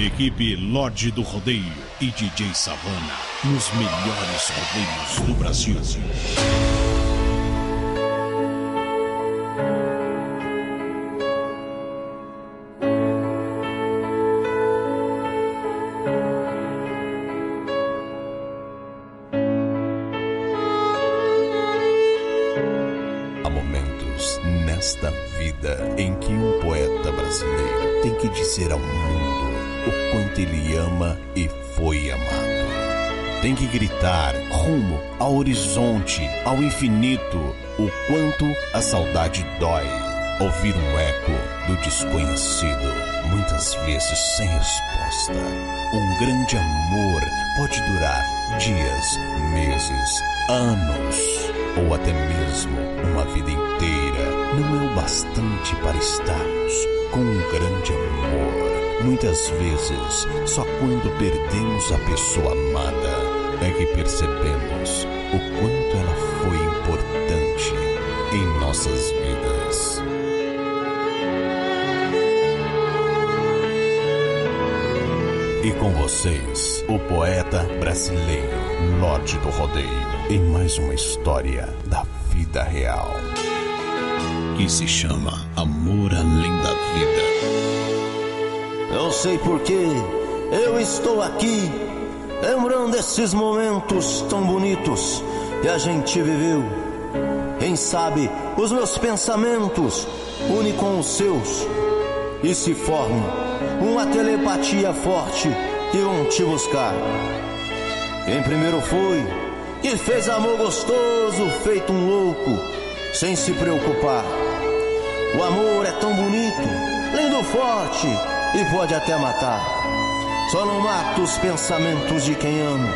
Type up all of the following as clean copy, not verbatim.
Equipe Lorde do Rodeio e DJ Savana, nos melhores rodeios do Brasil. Há momentos nesta vida em que um poeta brasileiro tem que dizer ao mundo o quanto ele ama e foi amado. Tem que gritar rumo ao horizonte, ao infinito, o quanto a saudade dói. Ouvir um eco do desconhecido, muitas vezes sem resposta. Um grande amor pode durar dias, meses, anos, ou até mesmo uma vida inteira. Não é o bastante para estarmos com um grande amor. Muitas vezes, só quando perdemos a pessoa amada é que percebemos o quanto ela foi importante em nossas vidas. E com vocês, o poeta brasileiro Lorde do Rodeio, em mais uma história da vida real, que se chama Amor Além da Vida. Eu sei porque eu estou aqui, lembrando esses momentos tão bonitos que a gente viveu. Quem sabe os meus pensamentos une com os seus e se forme uma telepatia forte que vão te buscar. Quem primeiro foi, que fez amor gostoso, feito um louco, sem se preocupar. O amor é tão bonito, lindo, forte, e pode até matar. Só não mata os pensamentos de quem ama,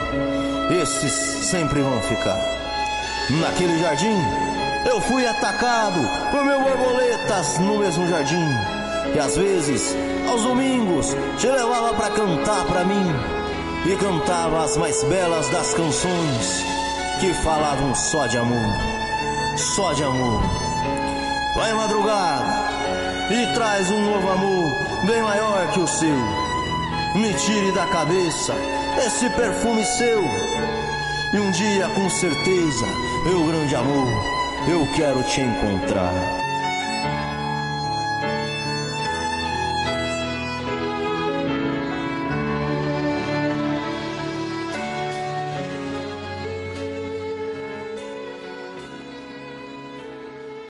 esses sempre vão ficar. Naquele jardim eu fui atacado por mil borboletas, no mesmo jardim que às vezes aos domingos te levava pra cantar pra mim, e cantava as mais belas das canções que falavam só de amor, só de amor. Vai madrugada e traz um novo amor bem maior que o seu. Me tire da cabeça esse perfume seu, e um dia com certeza, meu grande amor, eu quero te encontrar.